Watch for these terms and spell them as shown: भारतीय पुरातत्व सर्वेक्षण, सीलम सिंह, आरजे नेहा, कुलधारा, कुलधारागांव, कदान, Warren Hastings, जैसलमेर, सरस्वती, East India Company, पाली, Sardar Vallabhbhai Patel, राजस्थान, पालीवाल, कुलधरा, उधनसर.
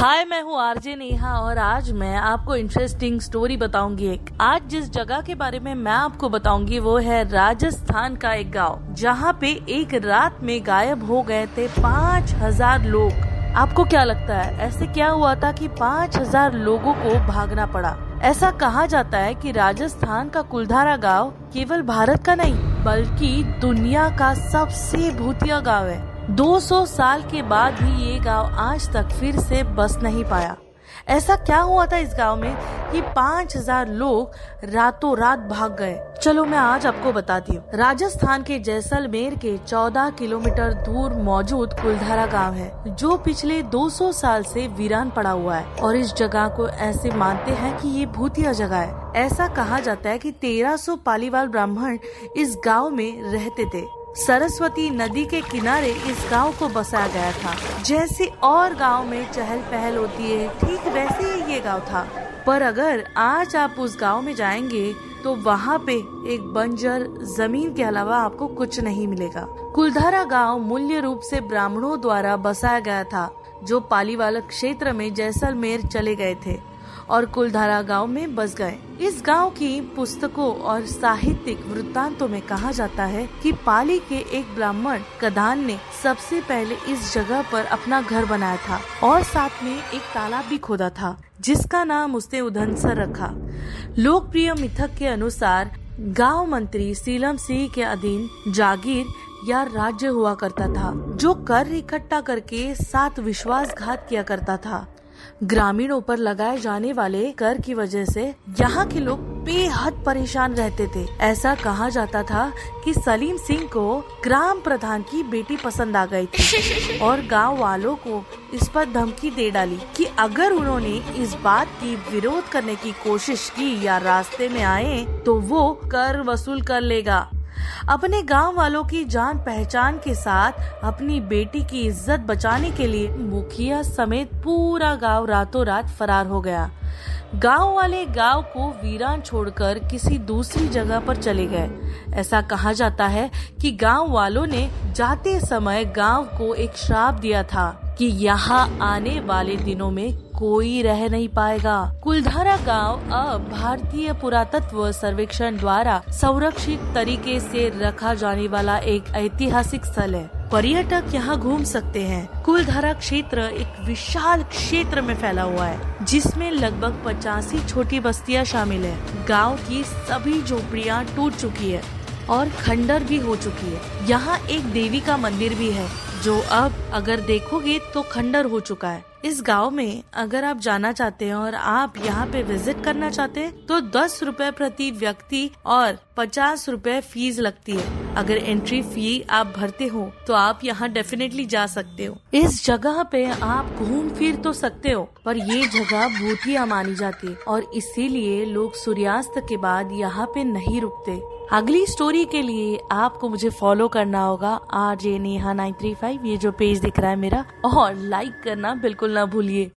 हाय, मैं हूँ आरजे नेहा और आज मैं आपको इंटरेस्टिंग स्टोरी बताऊंगी। आज जिस जगह के बारे में मैं आपको बताऊंगी वो है राजस्थान का एक गांव, जहाँ पे एक रात में गायब हो गए थे 5000 लोग। आपको क्या लगता है ऐसे क्या हुआ था कि 5000 लोगों को भागना पड़ा? ऐसा कहा जाता है कि राजस्थान का कुलधारागांव केवल भारत का नहीं बल्कि दुनिया का सबसे भूतिया गाँव है। 200 साल के बाद भी ये गांव आज तक फिर से बस नहीं पाया। ऐसा क्या हुआ था इस गांव में कि 5000 लोग रातों रात भाग गए? चलो मैं आज आपको बताती हूँ। राजस्थान के जैसलमेर के 14 किलोमीटर दूर मौजूद कुलधरा गांव है, जो पिछले 200 साल से वीरान पड़ा हुआ है और इस जगह को ऐसे मानते हैं कि ये भूतिया जगह है। ऐसा कहा जाता है कि 1300 पालीवाल ब्राह्मण इस गाँव में रहते थे। सरस्वती नदी के किनारे इस गांव को बसाया गया था। जैसे और गांव में चहल पहल होती है, ठीक वैसे ही ये गांव था। पर अगर आज आप उस गांव में जाएंगे तो वहां पे एक बंजर जमीन के अलावा आपको कुछ नहीं मिलेगा। कुलधारा गांव मूल रूप से ब्राह्मणों द्वारा बसाया गया था, जो पालीवाल क्षेत्र में जैसलमेर चले गए थे और कुलधारा गांव में बस गए। इस गांव की पुस्तकों और साहित्यिक वृत्तांतों में कहा जाता है कि पाली के एक ब्राह्मण कदान ने सबसे पहले इस जगह पर अपना घर बनाया था और साथ में एक तालाब भी खोदा था, जिसका नाम उसने उधनसर रखा। लोकप्रिय मिथक के अनुसार गांव मंत्री सीलम सिंह के अधीन जागीर या राज्य हुआ करता था, जो कर इकट्ठा करके साथ विश्वासघात किया करता था। ग्रामीणों पर लगाए जाने वाले कर की वजह से यहाँ के लोग बेहद परेशान रहते थे। ऐसा कहा जाता था कि सलीम सिंह को ग्राम प्रधान की बेटी पसंद आ गई थी और गांव वालों को इस पर धमकी दे डाली कि अगर उन्होंने इस बात की विरोध करने की कोशिश की या रास्ते में आए तो वो कर वसूल कर लेगा। अपने गांव वालों की जान पहचान के साथ अपनी बेटी की इज्जत बचाने के लिए मुखिया समेत पूरा गांव रातों रात फरार हो गया। गांव वाले गांव को वीरान छोड़कर किसी दूसरी जगह पर चले गए। ऐसा कहा जाता है कि गांव वालों ने जाते समय गांव को एक श्राप दिया था कि यहाँ आने वाले दिनों में कोई रह नहीं पाएगा। कुलधारा गांव अब भारतीय पुरातत्व सर्वेक्षण द्वारा संरक्षित तरीके से रखा जाने वाला एक ऐतिहासिक स्थल है। पर्यटक यहाँ घूम सकते हैं। कुलधारा क्षेत्र एक विशाल क्षेत्र में फैला हुआ है, जिसमें लगभग 85 छोटी बस्तियाँ शामिल है। गांव की सभी झोपड़ियाँ टूट चुकी है और खंडर भी हो चुकी है। यहाँ एक देवी का मंदिर भी है, जो अब अगर देखोगे तो खंडर हो चुका है। इस गांव में अगर आप जाना चाहते हैं और आप यहाँ पे विजिट करना चाहते हैं तो 10 रुपए प्रति व्यक्ति और 50 रुपए फीस लगती है। अगर एंट्री फी आप भरते हो तो आप यहाँ डेफिनेटली जा सकते हो। इस जगह पे आप घूम फिर तो सकते हो, पर ये जगह भूतिया मानी जाती है और इसीलिए लोग सूर्यास्त के बाद यहाँ पे नहीं रुकते। अगली स्टोरी के लिए आपको मुझे फॉलो करना होगा आरजे नेहा 935, ये जो पेज दिख रहा है मेरा, और लाइक करना बिल्कुल ना भूलिए।